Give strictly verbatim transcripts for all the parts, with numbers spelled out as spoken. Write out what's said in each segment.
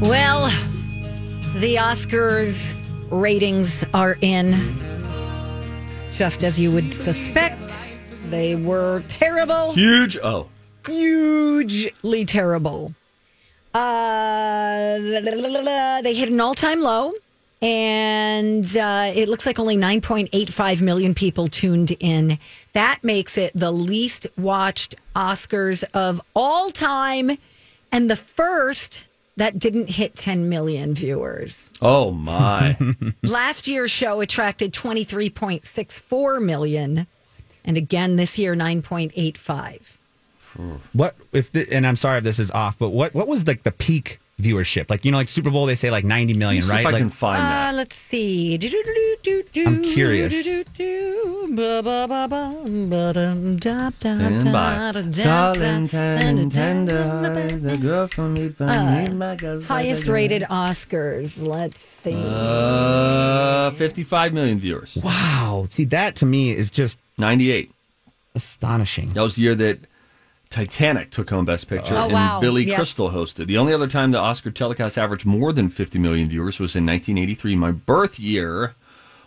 Well, the Oscars ratings are in. Just as you would suspect, they were terrible. Huge. Oh. Hugely terrible. Uh, la, la, la, la, la. They hit an all-time low, and uh, it looks like only nine point eight five million people tuned in. That makes it the least watched Oscars of all time, and the first that didn't hit ten million viewers. Oh, my. Last year's show attracted twenty-three point six four million. And again, this year, nine point eight five. What if, the, and I'm sorry if this is off, but what, what was like the, the peak viewership? Like, you know, like Super Bowl, they say like ninety million, right? If I like, can find uh, that. Let's see. I'm curious. Stand by. Tall and tender, the girl from me, my girl. Highest rated Oscars. Let's see. Uh, fifty-five million viewers. Wow. See, that to me is just ninety-eight. Astonishing. That was the year that Titanic took home Best Picture, oh, and wow. Billy yep. Crystal hosted. The only other time the Oscar telecast averaged more than fifty million viewers was in nineteen eighty-three, my birth year,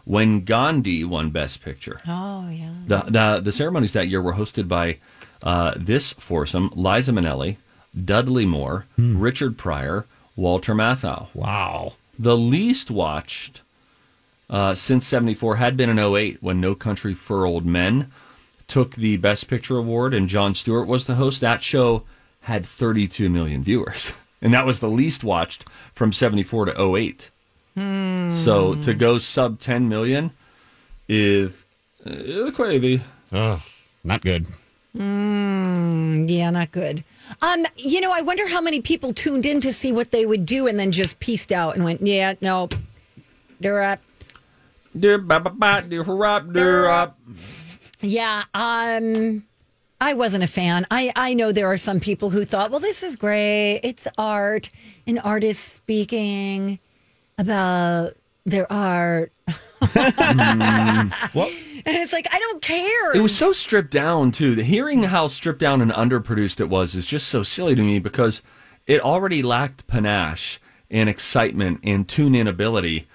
when Gandhi won Best Picture. Oh, yeah. The the, the ceremonies that year were hosted by uh, this foursome, Liza Minnelli, Dudley Moore, hmm. Richard Pryor, Walter Matthau. Wow. The least watched uh, since seventy-four had been in oh eight, when No Country for Old Men took the Best Picture award, and Jon Stewart was the host. That show had thirty-two million viewers, and that was the least watched from seventy-four to oh eight. Hmm. So to go sub ten million is uh, crazy. Ugh, not good. Mm, yeah, not good. Um, you know, I wonder how many people tuned in to see what they would do and then just pieced out and went, yeah, no, they're up. They're ba-ba-ba, they're up, they're up. Yeah, um, I wasn't a fan. I, I know there are some people who thought, well, this is great. It's art, an artist speaking about their art. mm, well, and it's like, I don't care. It was so stripped down, too. The hearing how stripped down and underproduced it was is just so silly to me, because it already lacked panache and excitement and tune-in ability.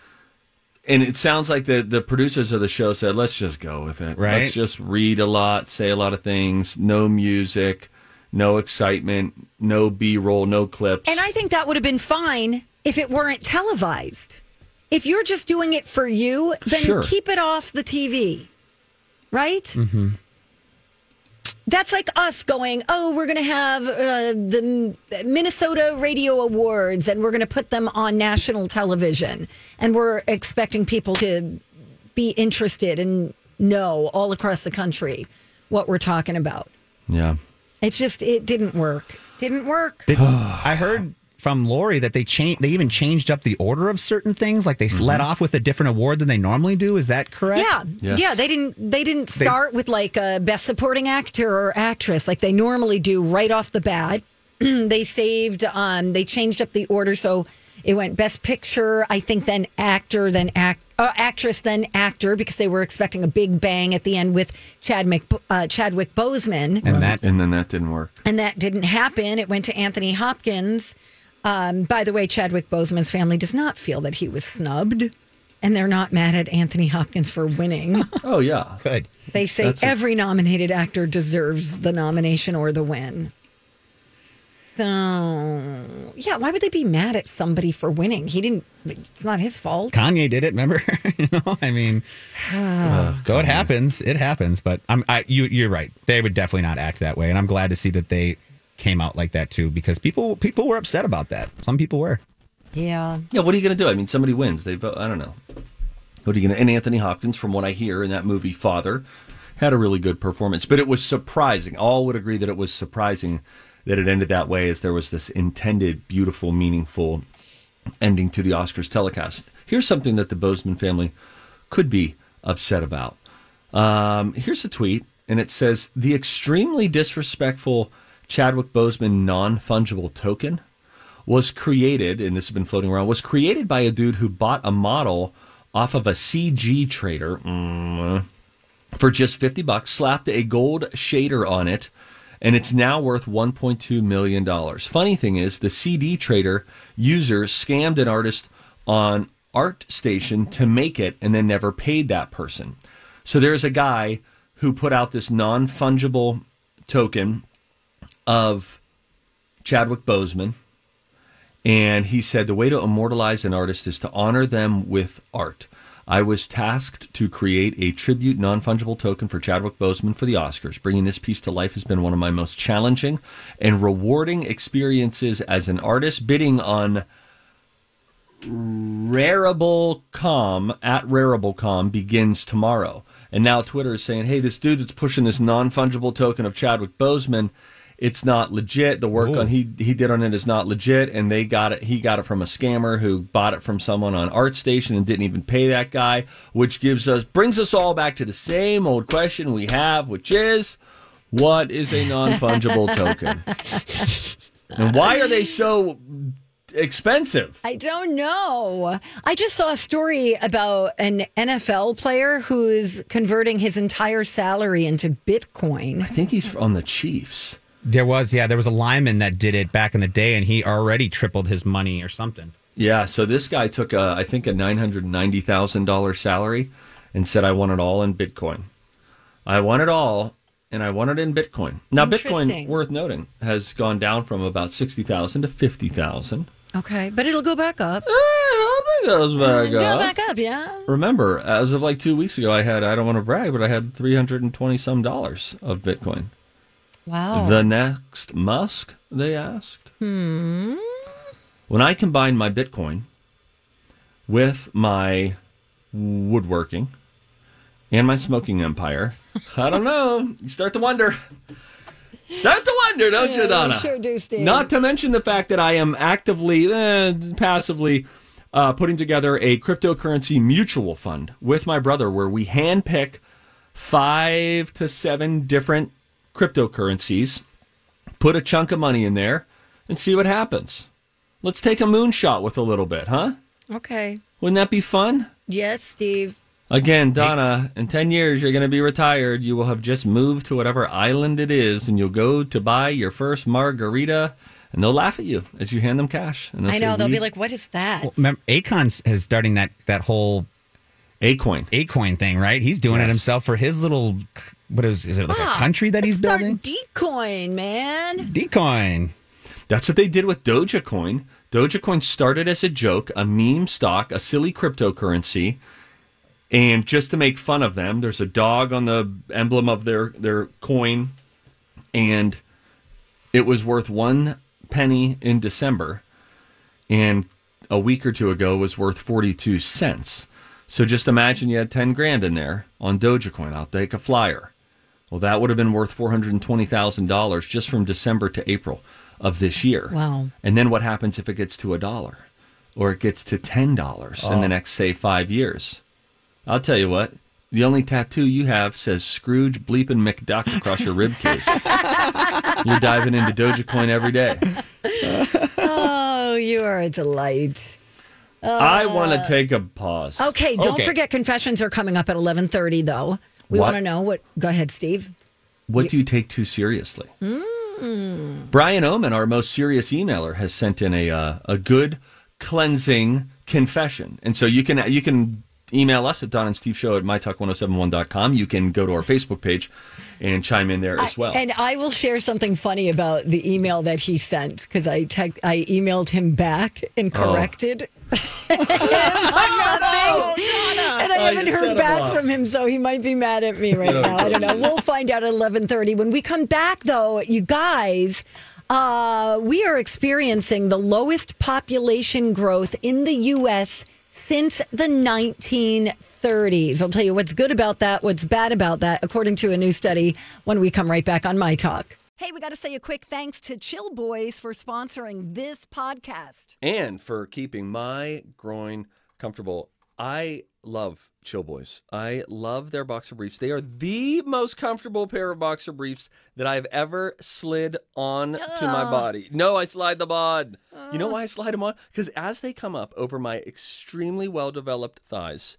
And it sounds like the, the producers of the show said, let's just go with it. Right. Let's just read a lot, say a lot of things, no music, no excitement, no B-roll, no clips. And I think that would have been fine if it weren't televised. If you're just doing it for you, then sure, keep it off the T V. Right? Mm-hmm. That's like us going, oh, we're going to have uh, the Minnesota Radio Awards, and we're going to put them on national television. And we're expecting people to be interested and know all across the country what we're talking about. Yeah. It's just, it didn't work. Didn't work. Did, I heard from Lori that they changed, they even changed up the order of certain things. Like they mm-hmm. let off with a different award than they normally do. Is that correct? Yeah. Yes. Yeah. They didn't, they didn't start they, with like a best supporting actor or actress like they normally do right off the bat. They saved, um, they changed up the order. So it went best picture, I think, then actor, then act, uh, actress, then actor, because they were expecting a big bang at the end with Chad Mc, uh, Chadwick Boseman. And that, and then that didn't work. And that didn't happen. It went to Anthony Hopkins. Um, by the way, Chadwick Boseman's family does not feel that he was snubbed, and they're not mad at Anthony Hopkins for winning. Oh, yeah. Good. They say That's every a- nominated actor deserves the nomination or the win. So, yeah, why would they be mad at somebody for winning? He didn't, it's not his fault. Kanye did it, remember? you know, I mean, uh, so it happens. It happens, but I'm, I, you, you're right. They would definitely not act that way. And I'm glad to see that they came out like that too, because people, people were upset about that. Some people were. Yeah. Yeah, what are you going to do? I mean, somebody wins. They vote, I don't know. What are you going to, and Anthony Hopkins, from what I hear in that movie, Father, had a really good performance, but it was surprising. All would agree that it was surprising that it ended that way, as there was this intended, beautiful, meaningful ending to the Oscars telecast. Here's something that the Boseman family could be upset about. Um, here's a tweet, and it says, the extremely disrespectful Chadwick Boseman non-fungible token was created, and this has been floating around, was created by a dude who bought a model off of a C G trader mm, for just fifty bucks, slapped a gold shader on it, and it's now worth one point two million dollars. Funny thing is, the C D trader user scammed an artist on ArtStation to make it and then never paid that person. So there's a guy who put out this non-fungible token of Chadwick Boseman, and he said, the way to immortalize an artist is to honor them with art. I was tasked to create a tribute non-fungible token for Chadwick Boseman for the Oscars. Bringing this piece to life has been one of my most challenging and rewarding experiences as an artist. Bidding on Rarible dot com, at Rarible dot com, begins tomorrow. And now Twitter is saying, hey, this dude that's pushing this non-fungible token of Chadwick Boseman, it's not legit. The work Ooh. on he he did on it is not legit, and they got it. He got it from a scammer who bought it from someone on ArtStation and didn't even pay that guy. Which gives us brings us all back to the same old question we have, which is, what is a non-fungible token, and why are they so expensive? I don't know. I just saw a story about an N F L player who's converting his entire salary into Bitcoin. I think he's on the Chiefs. There was, yeah, there was a lineman that did it back in the day, and he already tripled his money or something. Yeah, so this guy took, a, I think, a nine hundred ninety thousand dollars salary and said, I want it all in Bitcoin. I want it all, and I want it in Bitcoin. Now, Bitcoin, worth noting, has gone down from about sixty thousand dollars to fifty thousand dollars. Okay, but it'll go back up. Uh, I hope it goes back go up. Go back up, yeah. Remember, as of like two weeks ago, I had, I don't want to brag, but I had three hundred twenty some dollars of Bitcoin. Wow. The next Musk, they asked. Hmm. When I combine my Bitcoin with my woodworking and my smoking empire, I don't know. You start to wonder. Start to wonder, don't yeah, you, Donna? Sure do, Steve. Not to mention the fact that I am actively, eh, passively uh, putting together a cryptocurrency mutual fund with my brother, where we handpick five to seven different cryptocurrencies, put a chunk of money in there, and see what happens. Let's take a moonshot with a little bit, huh? Okay. Wouldn't that be fun? Yes, Steve. Again, Donna, in ten years, you're going to be retired. You will have just moved to whatever island it is, and you'll go to buy your first margarita, and they'll laugh at you as you hand them cash. And I know. Say, they'll be like, what is that? Well, remember, Acon's is starting that, that whole Acoin. Acoin thing, right? He's doing yes. it himself for his little... What is is it like ah, a country that he's building? Decoin, man. Decoin. That's what they did with Dogecoin. Dogecoin started as a joke, a meme stock, a silly cryptocurrency. And just to make fun of them, there's a dog on the emblem of their, their coin. And it was worth one penny in December. And a week or two ago was worth forty-two cents. So just imagine you had ten grand in there on Dogecoin. I'll take a flyer. Well, that would have been worth four hundred twenty thousand dollars just from December to April of this year. Wow. And then what happens if it gets to a dollar or it gets to ten dollars oh. in the next, say, five years? I'll tell you what. The only tattoo you have says Scrooge bleeping McDuck across your rib cage. You're diving into Dogecoin every day. Oh, you are a delight. Uh, I want to take a pause. Okay, don't okay. forget confessions are coming up at eleven thirty, though. We want to know what... Go ahead, Steve. What you... do you take too seriously? Mm. Brian Oman, our most serious emailer, has sent in a uh, a good cleansing confession. And so you can you can email us at Don and Steve Show at my talk one oh seven one dot com. You can go to our Facebook page and chime in there as well. I, and I will share something funny about the email that he sent, because I te- I emailed him back and corrected oh. him on something. Oh, no, and I haven't oh, heard back off. from him, so he might be mad at me right no, now. I don't know. We'll find out at eleven thirty. When we come back, though, you guys... Uh, we are experiencing the lowest population growth in the U S since the nineteen thirties. I'll tell you what's good about that, what's bad about that, according to a new study, when we come right back on My Talk. Hey, we got to say a quick thanks to Chill Boys for sponsoring this podcast. And for keeping my groin comfortable. I love Chill Boys. I love their boxer briefs. They are the most comfortable pair of boxer briefs that I've ever slid on Ugh. to my body. No, I slide them on. Ugh. You know why I slide them on? Because as they come up over my extremely well-developed thighs,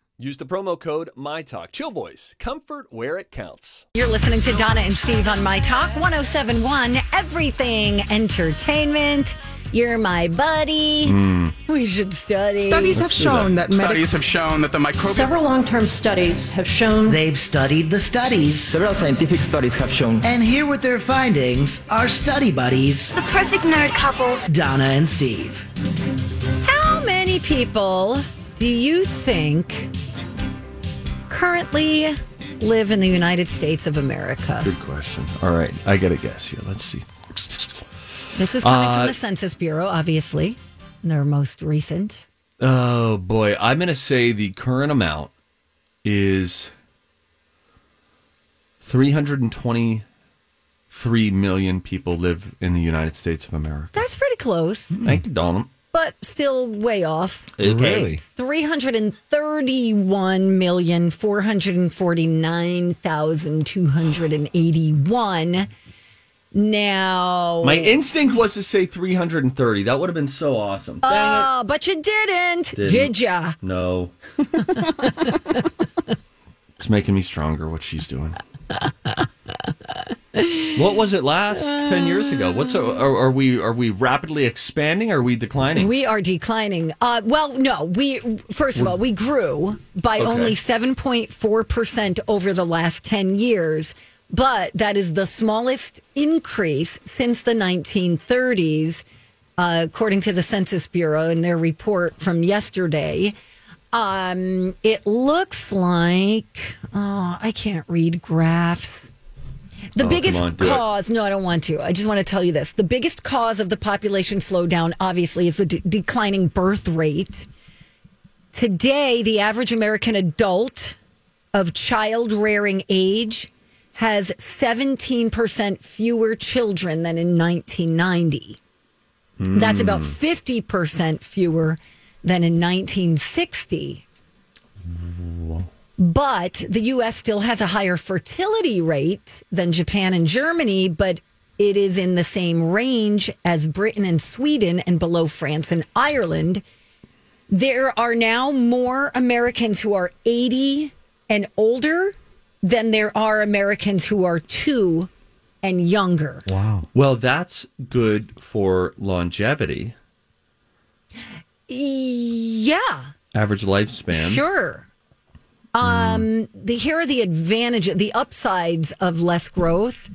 Use the promo code MyTalk. Chill Boys, comfort where it counts. You're listening to Donna and Steve on MyTalk one oh seven point one, everything entertainment. You're my buddy. Mm. We should study. Studies have shown that, that medic- studies have shown that the microbial. Several long-term studies have shown. They've studied the studies. Several scientific studies have shown. And here with their findings are study buddies. The perfect nerd couple. Donna and Steve. How many people do you think currently live in the United States of America? Good question. All right, I got a guess here. Let's see. This is coming uh, from the Census Bureau, obviously, their most recent. Oh, boy. I'm going to say the current amount is three hundred twenty-three million people live in the United States of America. That's pretty close. Mm. Thank you, Donald. But still way off. Okay. Really? three hundred thirty-one million, four hundred forty-nine thousand, two hundred eighty-one. Now, my instinct was to say three hundred thirty. That would have been so awesome. Oh, uh, but you didn't, didn't. Did ya? No. It's making me stronger, what she's doing. What was it last uh, ten years ago? What's a, are, are we are we rapidly expanding? Or are we declining? We are declining. Uh, well, no. We first of We're, all we grew by okay. only seven point four percent over the last ten years. But that is the smallest increase since the nineteen thirties, uh, according to the Census Bureau in their report from yesterday. Um, it looks like, oh, I can't read graphs. The oh, biggest come on, do cause, it. no, I don't want to. I just want to tell you this. The biggest cause of the population slowdown, obviously, is the de- declining birth rate. Today, the average American adult of child-rearing age has seventeen percent fewer children than in nineteen ninety. Mm. That's about fifty percent fewer than in nineteen sixty. Mm. But the U S still has a higher fertility rate than Japan and Germany, but it is in the same range as Britain and Sweden and below France and Ireland. There are now more Americans who are eighty and older than there are Americans who are two and younger. Wow. Well, that's good for longevity. Yeah. Average lifespan. Sure. Um, mm. the, here are the advantages, the upsides of less growth.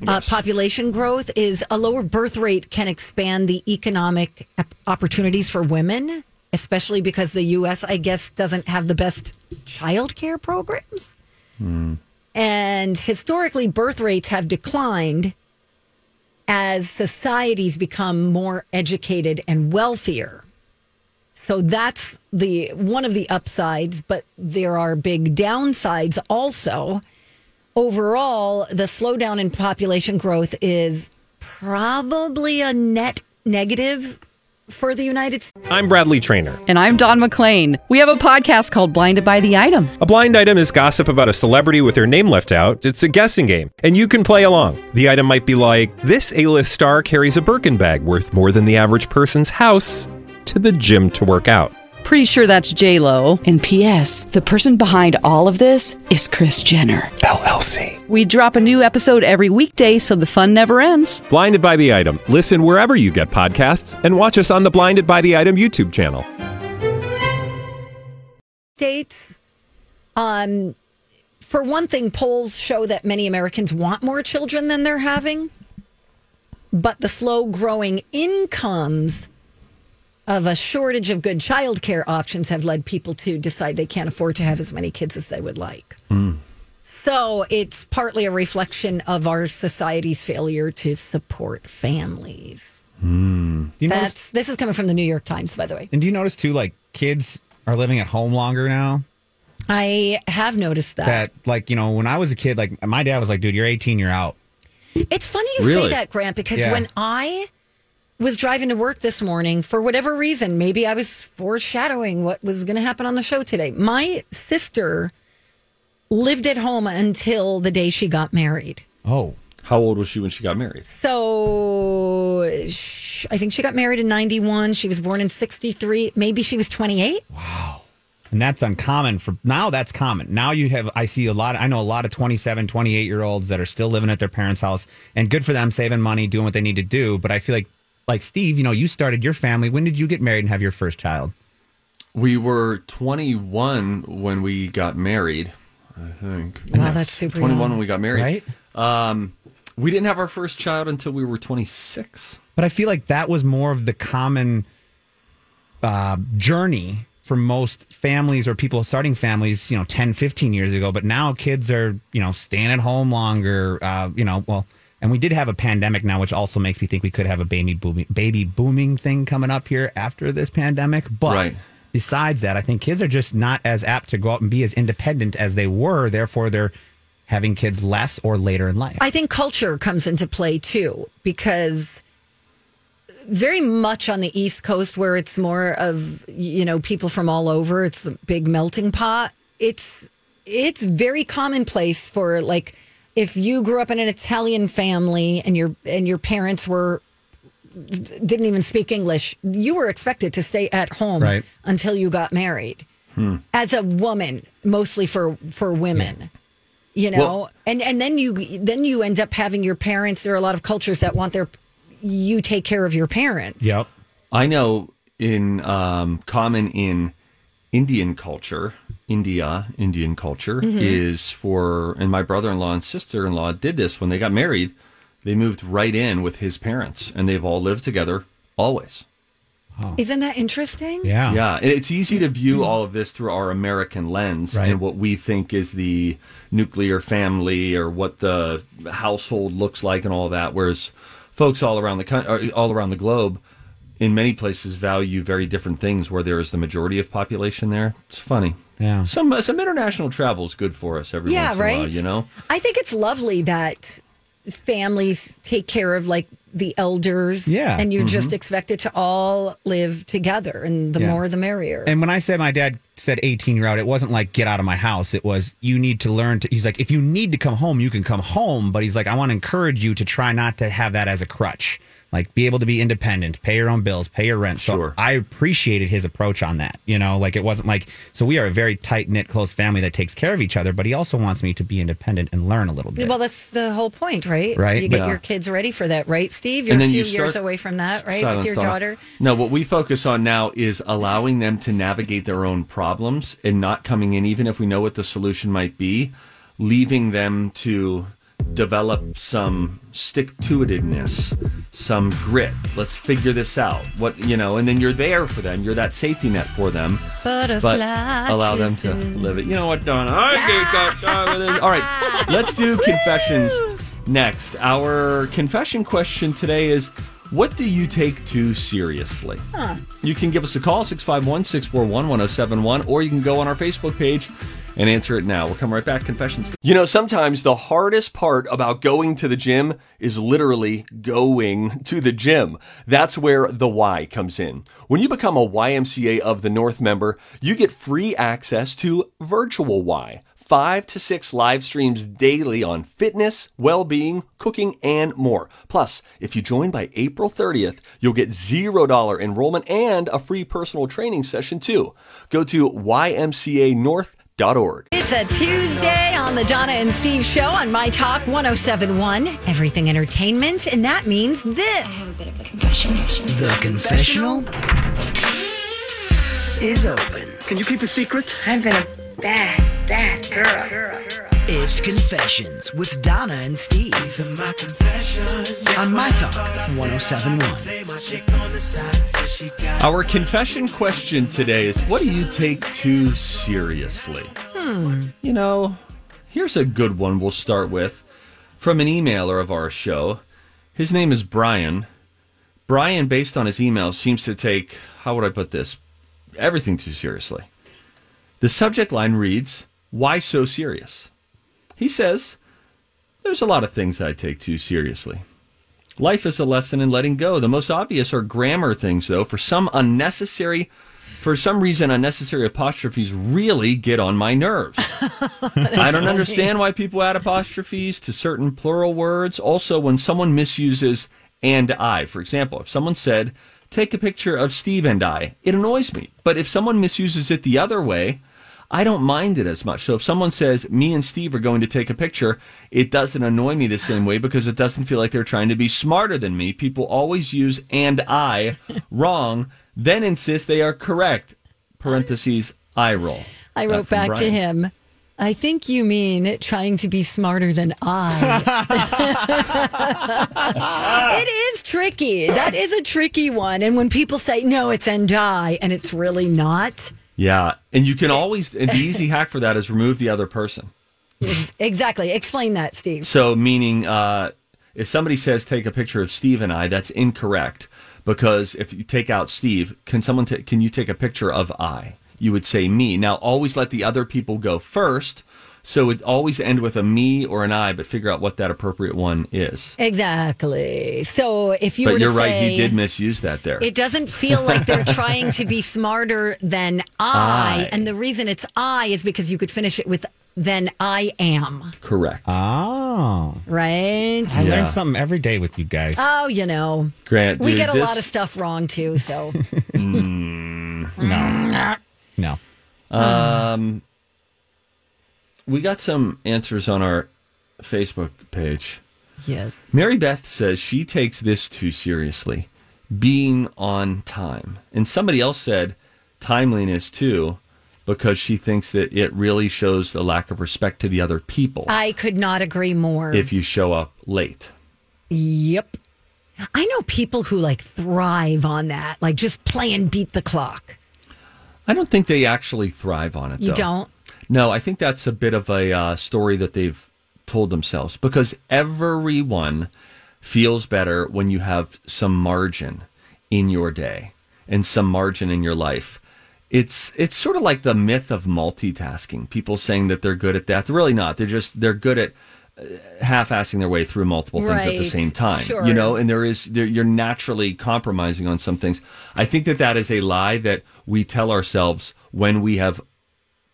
Yes. Uh, population growth is a lower birth rate can expand the economic opportunities for women, especially because the U S, I guess, doesn't have the best childcare programs. Mm. And historically, birth rates have declined as societies become more educated and wealthier. So that's the one of the upsides, but there are big downsides also. Overall, the slowdown in population growth is probably a net negative for the United States. I'm Bradley Trainer, and I'm Don McClain. We have a podcast called Blinded by the Item. A blind item is gossip about a celebrity with their name left out. It's a guessing game, and you can play along. The item might be like, this A-list star carries a Birkin bag worth more than the average person's house to the gym to work out. Pretty sure that's J-Lo. And P S the person behind all of this is Kris Jenner, L L C. We drop a new episode every weekday so the fun never ends. Blinded by the Item. Listen wherever you get podcasts and watch us on the Blinded by the Item YouTube channel. Dates. Um, for one thing, polls show that many Americans want more children than they're having. But the slow-growing incomes of a shortage of good childcare options have led people to decide they can't afford to have as many kids as they would like. Mm. So it's partly a reflection of our society's failure to support families. Mm. You That's notice, this is coming from the New York Times, by the way. And do you notice too, like, kids are living at home longer now? I have noticed that. That, like, you know, when I was a kid, like, my dad was like, "Dude, you're eighteen, you're out." It's funny you really? say that, Grant, because yeah. when I was driving to work this morning, for whatever reason, maybe I was foreshadowing what was going to happen on the show today, my sister lived at home until the day she got married. Oh, how old was she when she got married? So she, I think she got married in ninety-one. She was born in sixty-three. Maybe she was twenty-eight. Wow. And that's uncommon for now. That's common. Now you have, I see a lot, I know a lot of twenty-seven, twenty-eight year olds that are still living at their parents' house, and good for them, saving money, doing what they need to do. But I feel like Like, Steve, you know, you started your family. When did you get married and have your first child? We were twenty-one when we got married, I think. Wow, that's super twenty-one young. When we got married. Right? Um, we didn't have our first child until we were twenty-six. But I feel like that was more of the common uh, journey for most families or people starting families, you know, ten, fifteen years ago. But now kids are, you know, staying at home longer, uh, you know, well... And we did have a pandemic now, which also makes me think we could have a baby booming, baby booming thing coming up here after this pandemic. But right. besides that, I think kids are just not as apt to go out and be as independent as they were. Therefore, they're having kids less or later in life. I think culture comes into play, too, because very much on the East Coast, where it's more of, you know, people from all over, it's a big melting pot. It's it's very commonplace for, like, if you grew up in an Italian family and your and your parents were didn't even speak English, you were expected to stay at home right. until you got married. Hmm. As a woman, mostly for, for women, yeah. you know, well, and and then you then you end up having your parents. There are a lot of cultures that want their you take care of your parents. Yep, I know in um, common in Indian culture. India, Indian culture mm-hmm. is for, and my brother-in-law and sister-in-law did this when they got married. They moved right in with his parents, and they've all lived together always. Oh. Isn't that interesting? Yeah. Yeah. It's easy to view all of this through our American lens right. and what we think is the nuclear family or what the household looks like and all that, whereas folks all around the all around the globe in many places value very different things where there is the majority of population there. It's funny. Yeah. Some some international travel is good for us every yeah, once in right? a while, you know? I think it's lovely that families take care of, like, the elders. Yeah. And you're mm-hmm. just expected to all live together, and the yeah. more the merrier. And when I said my dad said eighteen year out, it wasn't like, get out of my house. It was, you need to learn to, he's like, if you need to come home, you can come home. But he's like, I want to encourage you to try not to have that as a crutch. Like, be able to be independent, pay your own bills, pay your rent. So sure. I appreciated his approach on that. You know, like, it wasn't like, so we are a very tight-knit, close family that takes care of each other, but he also wants me to be independent and learn a little bit. Well, that's the whole point, right? Right. You get yeah. your kids ready for that, right, Steve? You're a few you start, years away from that, right, with your daughter? No, what we focus on now is allowing them to navigate their own problems and not coming in, even if we know what the solution might be, leaving them to develop some stick-to-it-ness, some grit. Let's figure this out. What, you know, and then you're there for them. You're that safety net for them. Butterfly but allow them to live it. You know what, Donna? I can't go time with this. All right, let's do confessions next. Our confession question today is, What do you take too seriously? Huh. You can give us a call, six five one, six four one, one oh seven one, or you can go on our Facebook page and answer it now. We'll come right back. Confessions. You know, sometimes the hardest part about going to the gym is literally going to the gym. That's where the Y comes in. When you become a Y M C A of the North member, you get free access to Virtual Y. Five to six live streams daily on fitness, well-being, cooking, and more. Plus, if you join by April thirtieth, you'll get zero dollars enrollment and a free personal training session too. Go to Y M C A North dot com. It's a Tuesday on the Donna and Steve Show on MyTalk one oh seven point one. Everything entertainment, and that means this. I have a bit of a confession. The confessional is open. Can you keep a secret? I've been a bad, bad girl. girl, girl. It's Confessions with Donna and Steve on MyTalk one oh seven point one. Our confession question today is, what do you take too seriously? Hmm. You know, here's a good one we'll start with from an emailer of our show. His name is Brian. Brian, based on his email, seems to take, how would I put this, everything too seriously. The subject line reads, "Why so serious?" He says, there's a lot of things I take too seriously. Life is a lesson in letting go. The most obvious are grammar things, though. For some unnecessary, for some reason, unnecessary apostrophes really get on my nerves. I don't funny. understand why people add apostrophes to certain plural words. Also, when someone misuses "and I," for example, if someone said, "Take a picture of Steve and I," it annoys me. But if someone misuses it the other way, I don't mind it as much. So if someone says, "Me and Steve are going to take a picture," it doesn't annoy me the same way because it doesn't feel like they're trying to be smarter than me. People always use "and I" wrong, then insist they are correct. Parentheses, I roll. I wrote back Brian. to him, "I think you mean trying to be smarter than I." It is tricky. That is a tricky one. And when people say, "No, it's and I," and it's really not. Yeah, and you can always, and the easy hack for that is remove the other person. Exactly. Explain that, Steve. So meaning uh, if somebody says, "Take a picture of Steve and I," that's incorrect, because if you take out Steve, can someone t- can you take a picture of I? You would say me. Now, always let the other people go first. So it always end with a me or an I, but figure out what that appropriate one is. Exactly. So if you but were to say... But you're right, he did misuse that there. It doesn't feel like they're trying to be smarter than I, I. And the reason it's I is because you could finish it with "than I am." Correct. Oh. Right? I yeah. learn something every day with you guys. Oh, you know. Grant, dude, we get a this... lot of stuff wrong, too, so... mm, no. No. Um... um We got some answers on our Facebook page. Yes. Mary Beth says she takes this too seriously, being on time. And somebody else said timeliness too, because she thinks that it really shows the lack of respect to the other people. I could not agree more. If you show up late. Yep. I know people who like thrive on that, like just play and beat the clock. I don't think they actually thrive on it, though. You don't? No, I think that's a bit of a uh, story that they've told themselves, because everyone feels better when you have some margin in your day and some margin in your life. It's it's sort of like the myth of multitasking. People saying that they're good at that, they're really not. They're just they're good at half-assing their way through multiple things right. at the same time. Sure. You know, and there is there, you're naturally compromising on some things. I think that that is a lie that we tell ourselves when we have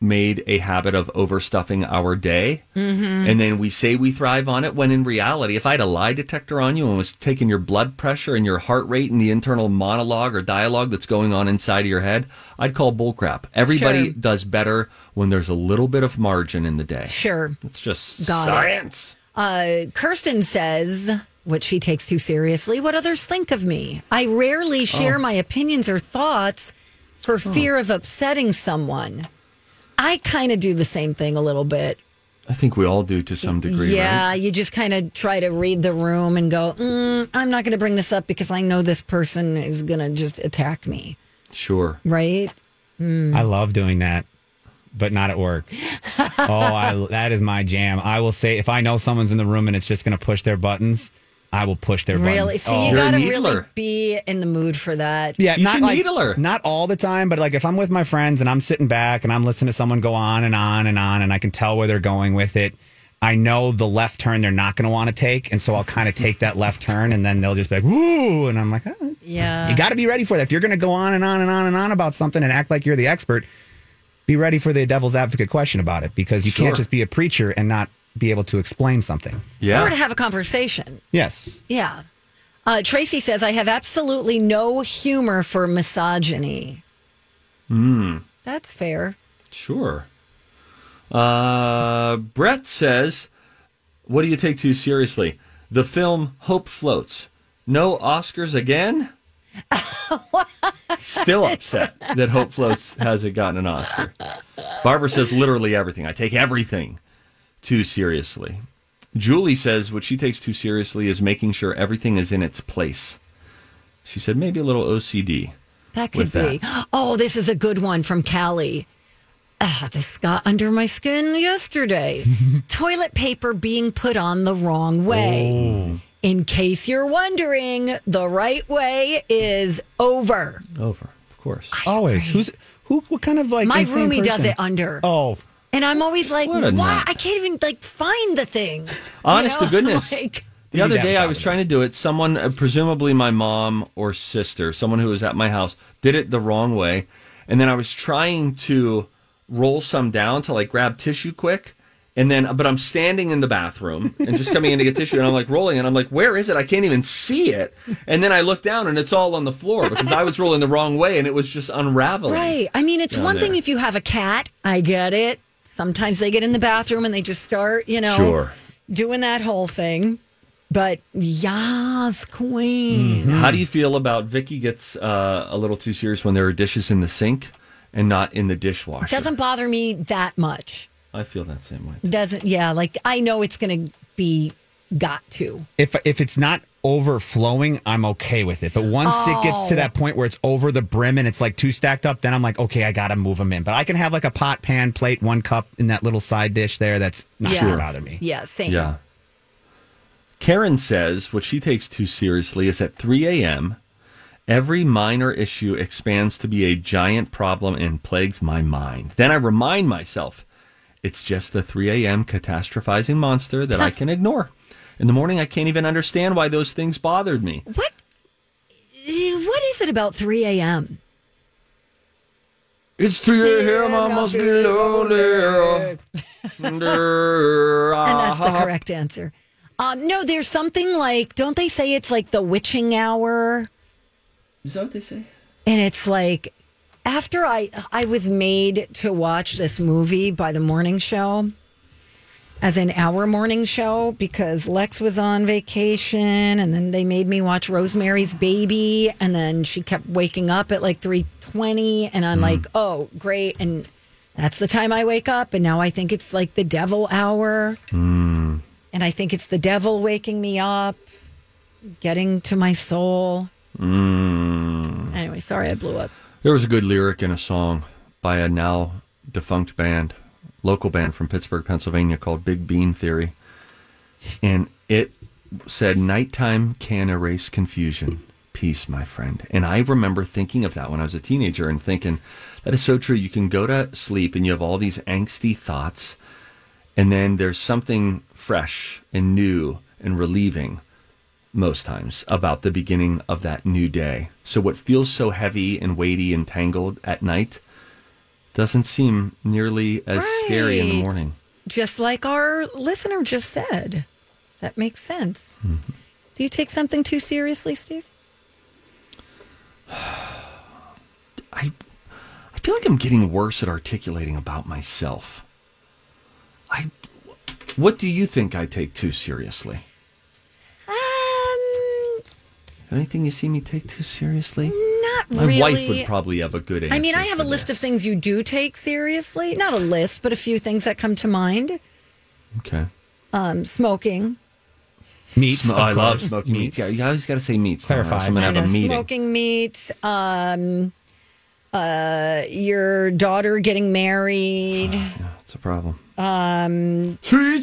made a habit of overstuffing our day, mm-hmm. and then we say we thrive on it, when in reality, if I had a lie detector on you and was taking your blood pressure and your heart rate and the internal monologue or dialogue that's going on inside of your head, I'd call bullcrap. Everybody sure. does better when there's a little bit of margin in the day. Sure. It's just Got science. It. Uh, Kirsten says, what she takes too seriously, what others think of me. I rarely share oh. my opinions or thoughts for oh. fear of upsetting someone. I kind of do the same thing a little bit. I think we all do to some degree, yeah, right? You just kind of try to read the room and go, mm, I'm not going to bring this up because I know this person is going to just attack me. Sure. Right? Mm. I love doing that, but not at work. oh, I, that is my jam. I will say, if I know someone's in the room and it's just going to push their buttons, I will push their buttons. Really? See, oh. you gotta really be in the mood for that. Yeah, you not like, needler. Not all the time, but like if I'm with my friends and I'm sitting back and I'm listening to someone go on and on and on and I can tell where they're going with it, I know the left turn they're not going to want to take, and so I'll kind of take that left turn, and then they'll just be like, woo, and I'm like, oh, yeah. You got to be ready for that. If you're going to go on and on and on and on about something and act like you're the expert, be ready for the devil's advocate question about it, because you sure. can't just be a preacher and not be able to explain something. Yeah. Or to have a conversation. Yes. Yeah. Uh, Tracy says, I have absolutely no humor for misogyny. Mm. That's fair. Sure. Uh, Brett says, what do you take too seriously? The film Hope Floats. No Oscars again? Still upset that Hope Floats hasn't gotten an Oscar. Barbara says, literally everything. I take everything too seriously. Julie says, what she takes too seriously is making sure everything is in its place. She said, maybe a little O C D. That could be. That. Oh, this is a good one from Callie. Oh, this got under my skin yesterday. Toilet paper being put on the wrong way. Oh. In case you're wondering, the right way is over. Over, of course. I Always. Agree. Who's who? What kind of like my roomie person? Does it under? Oh, and I'm always like, why? Nut. I can't even like find the thing. Honest you know? To goodness. Like, the other day I was trying to do it. Someone, uh, presumably my mom or sister, someone who was at my house, did it the wrong way, and then I was trying to roll some down to like grab tissue quick, and then but I'm standing in the bathroom and just coming in to get tissue, and I'm like rolling, and I'm like, where is it? I can't even see it. And then I look down and it's all on the floor because I was rolling the wrong way and it was just unraveling. Right. I mean, it's one there. Thing if you have a cat. I get it. Sometimes they get in the bathroom and they just start, you know, sure. doing that whole thing. But yas, queen. Mm-hmm. How do you feel about Vicky gets uh, a little too serious when there are dishes in the sink? And not in the dishwasher. It doesn't bother me that much. I feel that same way. Doesn't, yeah, like I know it's going to be got to. If if it's not overflowing, I'm okay with it. But once oh. it gets to that point where it's over the brim and it's like too stacked up, then I'm like, okay, I got to move them in. But I can have like a pot, pan, plate, one cup in that little side dish there. That's not yeah. going to bother me. Yeah, same. Yeah. Karen says what she takes too seriously is at three a.m., every minor issue expands to be a giant problem and plagues my mind. Then I remind myself, it's just the three a.m. catastrophizing monster that I can ignore. In the morning, I can't even understand why those things bothered me. What? What is it about three a.m.? It's three a.m. I must be lonely. And that's the correct answer. Um, no, there's something like, don't they say it's like the witching hour? Is that what they say? And it's like, after I I was made to watch this movie by the morning show, as in our morning show, because Lex was on vacation, and then they made me watch Rosemary's Baby, and then she kept waking up at like three twenty, and I'm mm. like, oh, great, and that's the time I wake up, and now I think it's like the devil hour, mm. and I think it's the devil waking me up, getting to my soul. Mm. Anyway, sorry I blew up. There was a good lyric in a song by a now defunct band, local band from Pittsburgh, Pennsylvania, called Big Bean Theory. And it said, nighttime can erase confusion. Peace, my friend. And I remember thinking of that when I was a teenager and thinking, that is so true. You can go to sleep and you have all these angsty thoughts, and then there's something fresh and new and relieving most times about the beginning of that new day. So what feels so heavy and weighty and tangled at night doesn't seem nearly as right. scary in the morning. Just like our listener just said. That makes sense. Mm-hmm. Do you take something too seriously, Steve? I I feel like I'm getting worse at articulating about myself. I what do you think I take too seriously? Anything you see me take too seriously? Not My really. My wife would probably have a good answer. I mean, I have a this. list of things you do take seriously. Not a list, but a few things that come to mind. Okay. Um, smoking. Meats. Sm- I love smoking meats. meats. Yeah, you always got to say meats. Clarify. I'm going to have know, a meeting. Smoking meats. Um, uh, your daughter getting married. Oh, yeah. It's a problem. Um, trying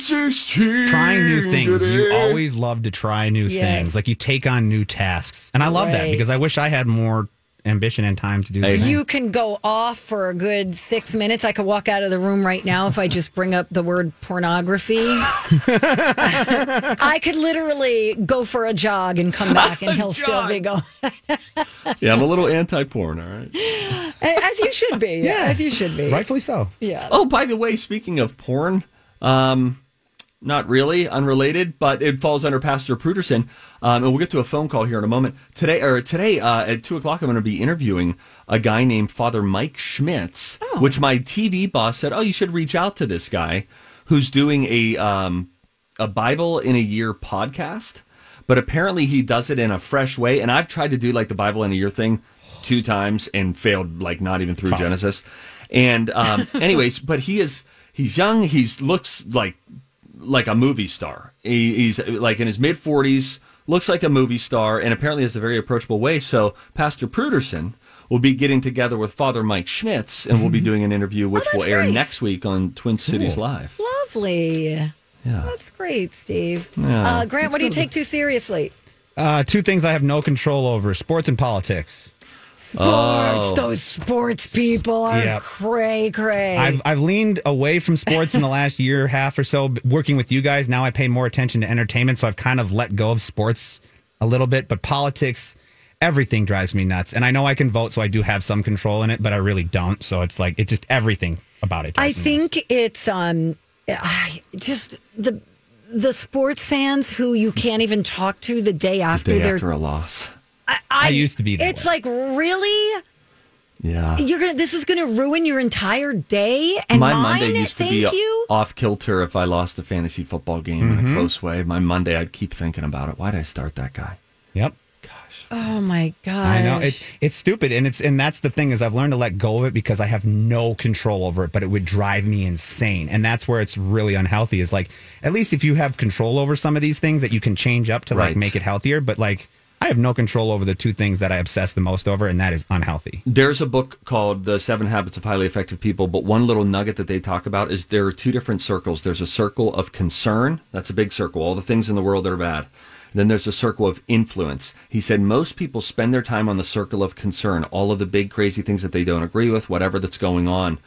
new things. You always love to try new yes. things. Like you take on new tasks. And I love right. that because I wish I had more ambition and time to do that. You can go off for a good six minutes. I could walk out of the room right now if I just bring up the word pornography. I could literally go for a jog and come back and he'll still be going. Yeah, I'm a little anti-porn, all right? As you should be. Yeah, as you should be. Rightfully so. Yeah. Oh, by the way, speaking of porn, um, not really, unrelated, but it falls under Pastor Pruderson, um, and we'll get to a phone call here in a moment. Today, or today uh, at two o'clock, I'm going to be interviewing a guy named Father Mike Schmitz, oh. which my T V boss said, "Oh, you should reach out to this guy who's doing a um, a Bible in a Year podcast." But apparently, he does it in a fresh way, and I've tried to do like the Bible in a Year thing two times and failed, like not even through Tough. Genesis. And um, anyways, but he is he's young. He looks like. like a movie star. He, he's like in his mid forties, looks like a movie star, and apparently has a very approachable way. So Pastor Pruderson will be getting together with Father Mike Schmitz, and we'll be doing an interview, which oh, will air great. next week on Twin Cities cool. Live. Lovely. Yeah. That's great, Steve. Yeah. Uh, Grant, it's what do you take too seriously? Uh, two things I have no control over, sports and politics. Sports, oh. those sports people are yep. cray cray. I've I've leaned away from sports in the last year and a half or so, working with you guys. Now I pay more attention to entertainment, so I've kind of let go of sports a little bit. But politics, everything drives me nuts. And I know I can vote, so I do have some control in it, but I really don't. So it's like, it's just everything about it. I think nuts. it's um, just the the sports fans who you can't even talk to the day after the day they're after a loss. I, I, I used to be that It's way. like, really? Yeah. You're gonna. This is going to ruin your entire day and My mine? Monday used Thank to be you? off kilter if I lost a fantasy football game mm-hmm. in a close way. My Monday, I'd keep thinking about it. Why did I start that guy? Yep. Gosh. Oh, my gosh. I know. It, it's stupid, and it's and that's the thing is I've learned to let go of it because I have no control over it, but it would drive me insane, and that's where it's really unhealthy is, like, at least if you have control over some of these things that you can change up to, right. like, make it healthier, but, like, I have no control over the two things that I obsess the most over, and that is unhealthy. There's a book called The Seven Habits of Highly Effective People, but one little nugget that they talk about is there are two different circles. There's a circle of concern. That's a big circle. All the things in the world that are bad. And then there's a circle of influence. He said most people spend their time on the circle of concern, all of the big crazy things that they don't agree with, whatever that's going on.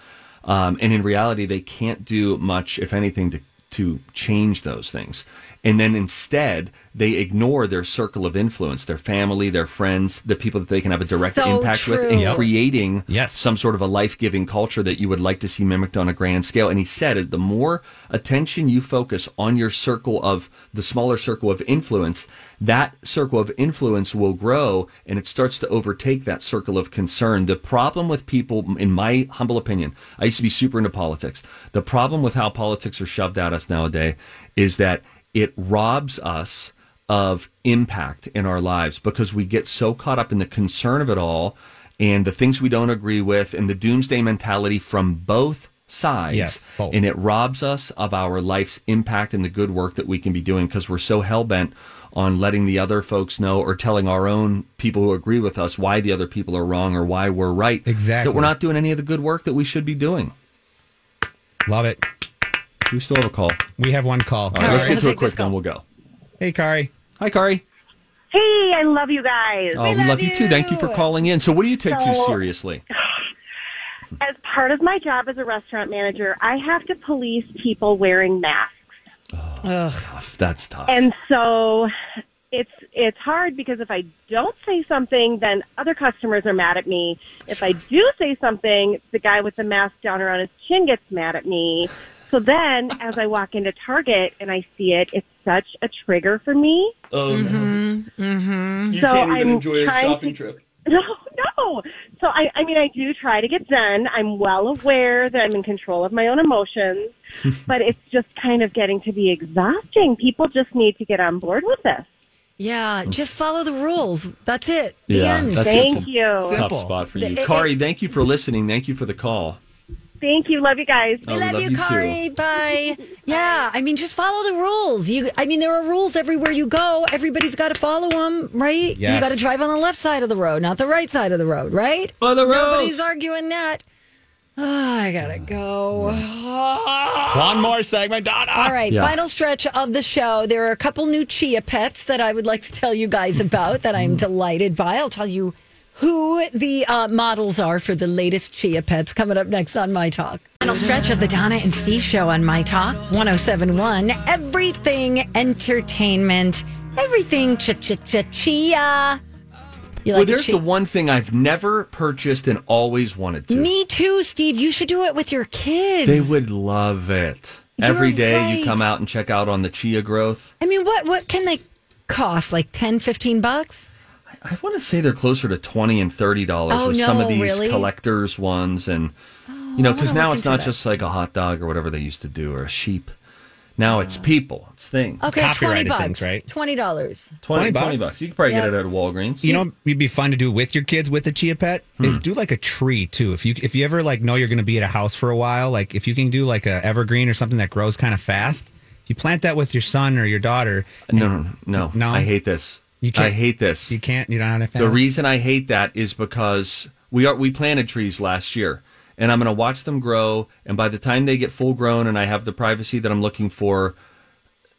Um, and in reality, they can't do much, if anything, to to change those things. And then instead, they ignore their circle of influence, their family, their friends, the people that they can have a direct so impact true. with, and yep. creating yes. some sort of a life-giving culture that you would like to see mimicked on a grand scale. And he said, the more attention you focus on your circle of, the smaller circle of influence, that circle of influence will grow, and it starts to overtake that circle of concern. The problem with people, in my humble opinion, I used to be super into politics. The problem with how politics are shoved at us nowadays is that it robs us of impact in our lives because we get so caught up in the concern of it all and the things we don't agree with and the doomsday mentality from both sides. Yes, both. And it robs us of our life's impact and the good work that we can be doing because we're so hell-bent on letting the other folks know or telling our own people who agree with us why the other people are wrong or why we're right. Exactly. That we're not doing any of the good work that we should be doing. Love it. We still have a call. We have one call. All right, All right. let's get to a quick one. We'll go. Hey, Kari. Hi, Kari. Hey, I love you guys. Oh, we love, love you too. Thank you for calling in. So what do you take so, too seriously? As part of my job as a restaurant manager, I have to police people wearing masks. Oh, that's tough. That's tough. And so it's it's hard because if I don't say something, then other customers are mad at me. If I do say something, the guy with the mask down around his chin gets mad at me. So then, as I walk into Target and I see it, it's such a trigger for me. Oh, mm-hmm. no. Mm-hmm. You so can't even I'm enjoy a shopping to, trip. No, no. So, I, I mean, I do try to get zen. I'm well aware that I'm in control of my own emotions, but it's just kind of getting to be exhausting. People just need to get on board with this. Yeah, just follow the rules. That's it. The yeah, end. Thank you. Simple. Tough spot for you. The, it, Kari, it, thank you for listening. Thank you for the call. Thank you. Love you guys. Oh, we love, love you, you Kari. Too. Bye. Yeah. I mean, just follow the rules. You. I mean, there are rules everywhere you go. Everybody's got to follow them, right? Yes. You got to drive on the left side of the road, not the right side of the road, right? Follow the rules. Nobody's arguing that. Oh, I gotta go. One more segment, Donna. All right, yeah. Final stretch of the show. There are a couple new Chia Pets that I would like to tell you guys about that I'm delighted by. I'll tell you who the uh, models are for the latest Chia Pets coming up next on My Talk. Final stretch of the Donna and Steve Show on My Talk one oh seven point one. Everything entertainment. Everything Chia. You like well, there's the one thing I've never purchased and always wanted to. Me too, Steve. You should do it with your kids. They would love it. You're Every day right. you come out and check out on the chia growth. I mean, what what can they cost? Like ten, fifteen bucks? I, I want to say they're closer to twenty and thirty dollars oh, with no, some of these really? collectors ones. And, oh, you know, because now it's not that. just like a hot dog or whatever they used to do or a sheep. Now it's people. It's things. Okay, copyrighted twenty bucks. Things, right? twenty dollars. twenty, twenty bucks. twenty bucks. You can probably yep. get it at Walgreens. You know what would be fun to do with your kids with the Chia Pet? Hmm. Is do like a tree, too. If you if you ever like know you're going to be at a house for a while, like if you can do like a evergreen or something that grows kind of fast, if you plant that with your son or your daughter. No, no, no. No? I hate this. You can't, I hate this. You can't? You don't have to? The reason I hate that is because we are we planted trees last year. And I'm going to watch them grow, and by the time they get full grown and I have the privacy that I'm looking for,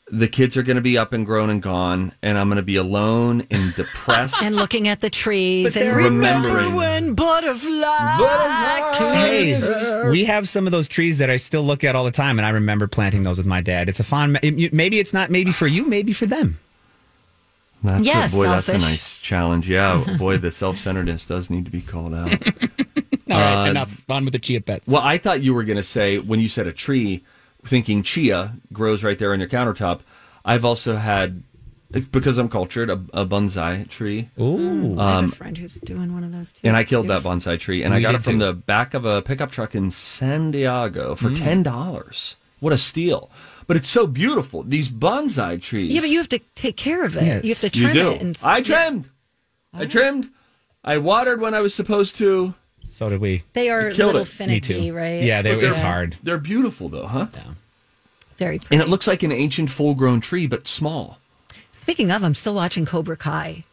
the kids are going to be up and grown and gone, and I'm going to be alone and depressed. And looking at the trees and remembering. Remember butterfly, butterfly hey, we have some of those trees that I still look at all the time, and I remember planting those with my dad. It's a fond, maybe it's not maybe for you, maybe for them. That's yes, a, boy, selfish. That's a nice challenge. Yeah, boy, the self-centeredness does need to be called out. All right, uh, enough. On with the Chia Pets. Well, I thought you were going to say, when you said a tree, thinking chia grows right there on your countertop. I've also had, because I'm cultured, a, a bonsai tree. Ooh. Um, I have a friend who's doing one of those too. And I killed that bonsai tree, and we I got it from too. the back of a pickup truck in San Diego for mm. ten dollars. What a steal. But it's so beautiful. These bonsai trees. Yeah, but you have to take care of it. Yes. You have to trim you do. it. And... I trimmed. Right. I trimmed. I watered when I was supposed to. So did we. They are a little finicky, right? Yeah, they, it's hard. They're beautiful, though, huh? Yeah. Very pretty. And it looks like an ancient full-grown tree, but small. Speaking of, I'm still watching Cobra Kai.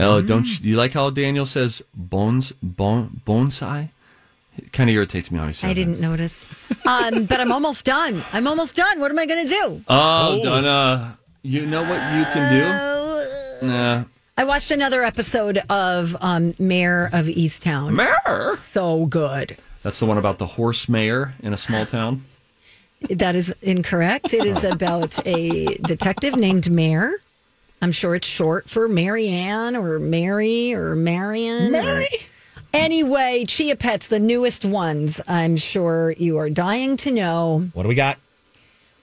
Oh, mm. don't you, you like how Daniel says bones, bon, bonsai? It kind of irritates me how he says I didn't that. notice. um, but I'm almost done. I'm almost done. What am I going to do? Oh, oh, Donna, you know what you can do? Nah. I watched another episode of um, Mayor of Easttown. Mayor? So good. That's the one about the horse mayor in a small town? That is incorrect. It is about a detective named Mayor. I'm sure it's short for Marianne or Mary or Marion. Mary? Anyway, Chia Pets, the newest ones. I'm sure you are dying to know. What do we got?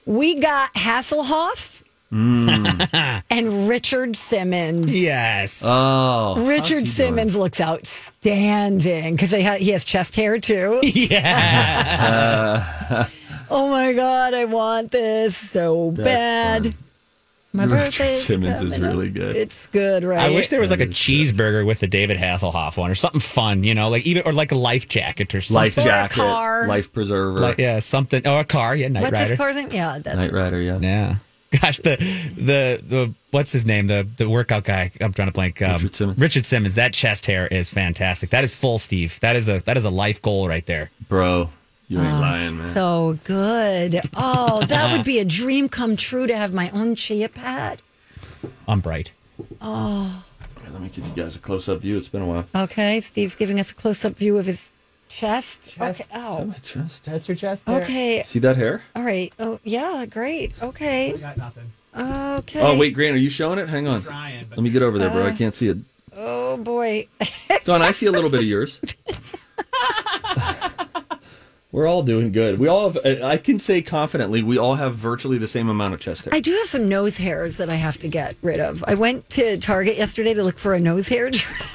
We got Hasselhoff. Mm. And Richard Simmons. Yes. Oh, Richard Simmons doing? looks outstanding because ha- he has chest hair too. Yeah. uh, oh my God, I want this so bad. Fun. My Richard Simmons is really good. It's good, right? I wish there was like a cheeseburger with the David Hasselhoff one or something fun, you know, like even or like a life jacket or something. Life jacket, or a car. Life preserver, like, yeah, something or oh, a car, yeah, Knight What's Rider. What's his car's name? Yeah, that's Knight Rider, yeah, yeah. Gosh, the, the, the, what's his name? The, the workout guy. I'm trying to blank. Um, Richard Simmons. Richard Simmons. That chest hair is fantastic. That is full, Steve. That is a, that is a life goal right there. Bro, you ain't oh, lying, man. So good. Oh, that would be a dream come true to have my own Chia Pet. I'm bright. Oh. Okay, let me give you guys a close-up view. It's been a while. Okay, Steve's giving us a close-up view of his chest. chest. Okay. Oh, my chest. That's your chest. There. Okay. See that hair? All right. Oh, yeah. Great. Okay. I got nothing. Okay. Oh, wait, Grant, are you showing it? Hang on. I'm trying, but... Let me get over there, bro. Uh, I can't see it. Oh boy. Don, I see a little bit of yours. We're all doing good. We all have. I can say confidently, we all have virtually the same amount of chest hair. I do have some nose hairs that I have to get rid of. I went to Target yesterday to look for a nose hair trim.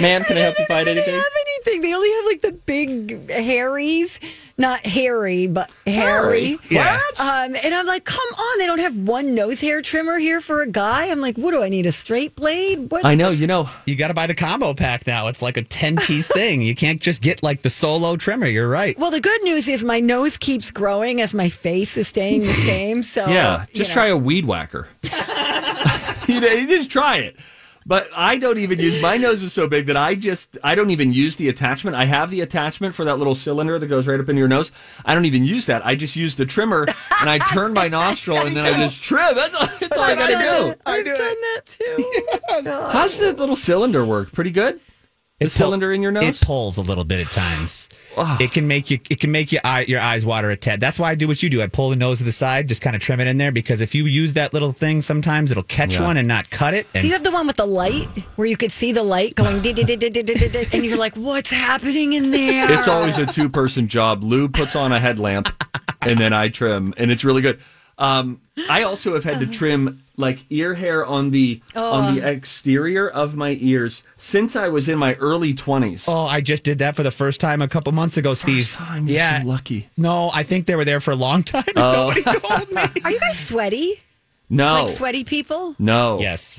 Ma'am, can I help you find anything? They don't have anything. They only have like the big hairies, not hairy, but hairy. hairy. Yeah. Um, and I'm like, come on, they don't have one nose hair trimmer here for a guy. I'm like, what do I need? A straight blade? What? I know, you know, you got to buy the combo pack now. It's like a ten piece thing. You can't just get like the solo trimmer. You're right. Well, the good news is my nose keeps growing as my face is staying the same. So yeah, just you know. try a weed whacker. You know, just try it. But I don't even use, my nose is so big that I just, I don't even use the attachment. I have the attachment for that little cylinder that goes right up in your nose. I don't even use that. I just use the trimmer and I turn my nostril and then I just trim. That's all, that's all I got to do. I've done that too. Yes. How's that little cylinder work? Pretty good? The it cylinder pull, in your nose? It pulls a little bit at times. Oh. It can make you. It can make your eye, your eyes water a tad. That's why I do what you do. I pull the nose to the side, just kind of trim it in there. Because if you use that little thing, sometimes it'll catch yeah. one and not cut it. And you have the one with the light where you could see the light going, and you're like, "What's happening in there?" It's always a two-person job. Lou puts on a headlamp, and then I trim, and it's really good. Um, I also have had to trim like ear hair on the oh. on the exterior of my ears since I was in my early twenties. Oh, I just did that for the first time a couple months ago, Steve. First time, you're yeah. so lucky. No, I think they were there for a long time. Oh. Nobody told me. Are you guys sweaty? No. Like sweaty people? No. Yes.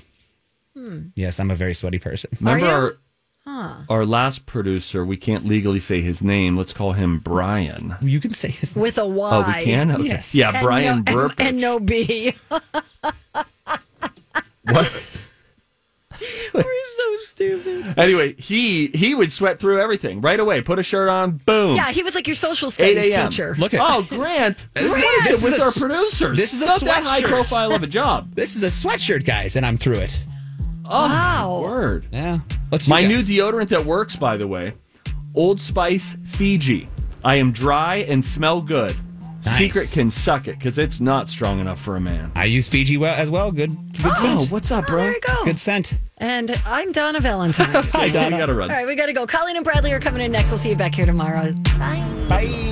Hmm. Yes, I'm a very sweaty person. Remember our, huh. our last producer, we can't legally say his name. Let's call him Brian. You can say his name. With a Y. Oh, we can? Okay. Yes. Yeah, and Brian no, Burpich. And, and no B. What? We're so stupid. Anyway, he he would sweat through everything right away. Put a shirt on, boom. Yeah, he was like your social studies teacher. Look at oh, Grant. Grant is with our producers. This is a sweatshirt. That high profile of a job. This is a sweatshirt, guys, and I'm through it. Oh, wow. My word. Yeah. Let's my new deodorant that works, by the way, Old Spice Fiji. I am dry and smell good. Nice. Secret can suck it because it's not strong enough for a man. I use Fiji well, as well. Good, good oh, scent. What's up, bro? Oh, there you go. Good scent. And I'm Donna Valentine. Hi, Donna. We gotta run. All right, we gotta go. Colleen and Bradley are coming in next. We'll see you back here tomorrow. Bye. Bye.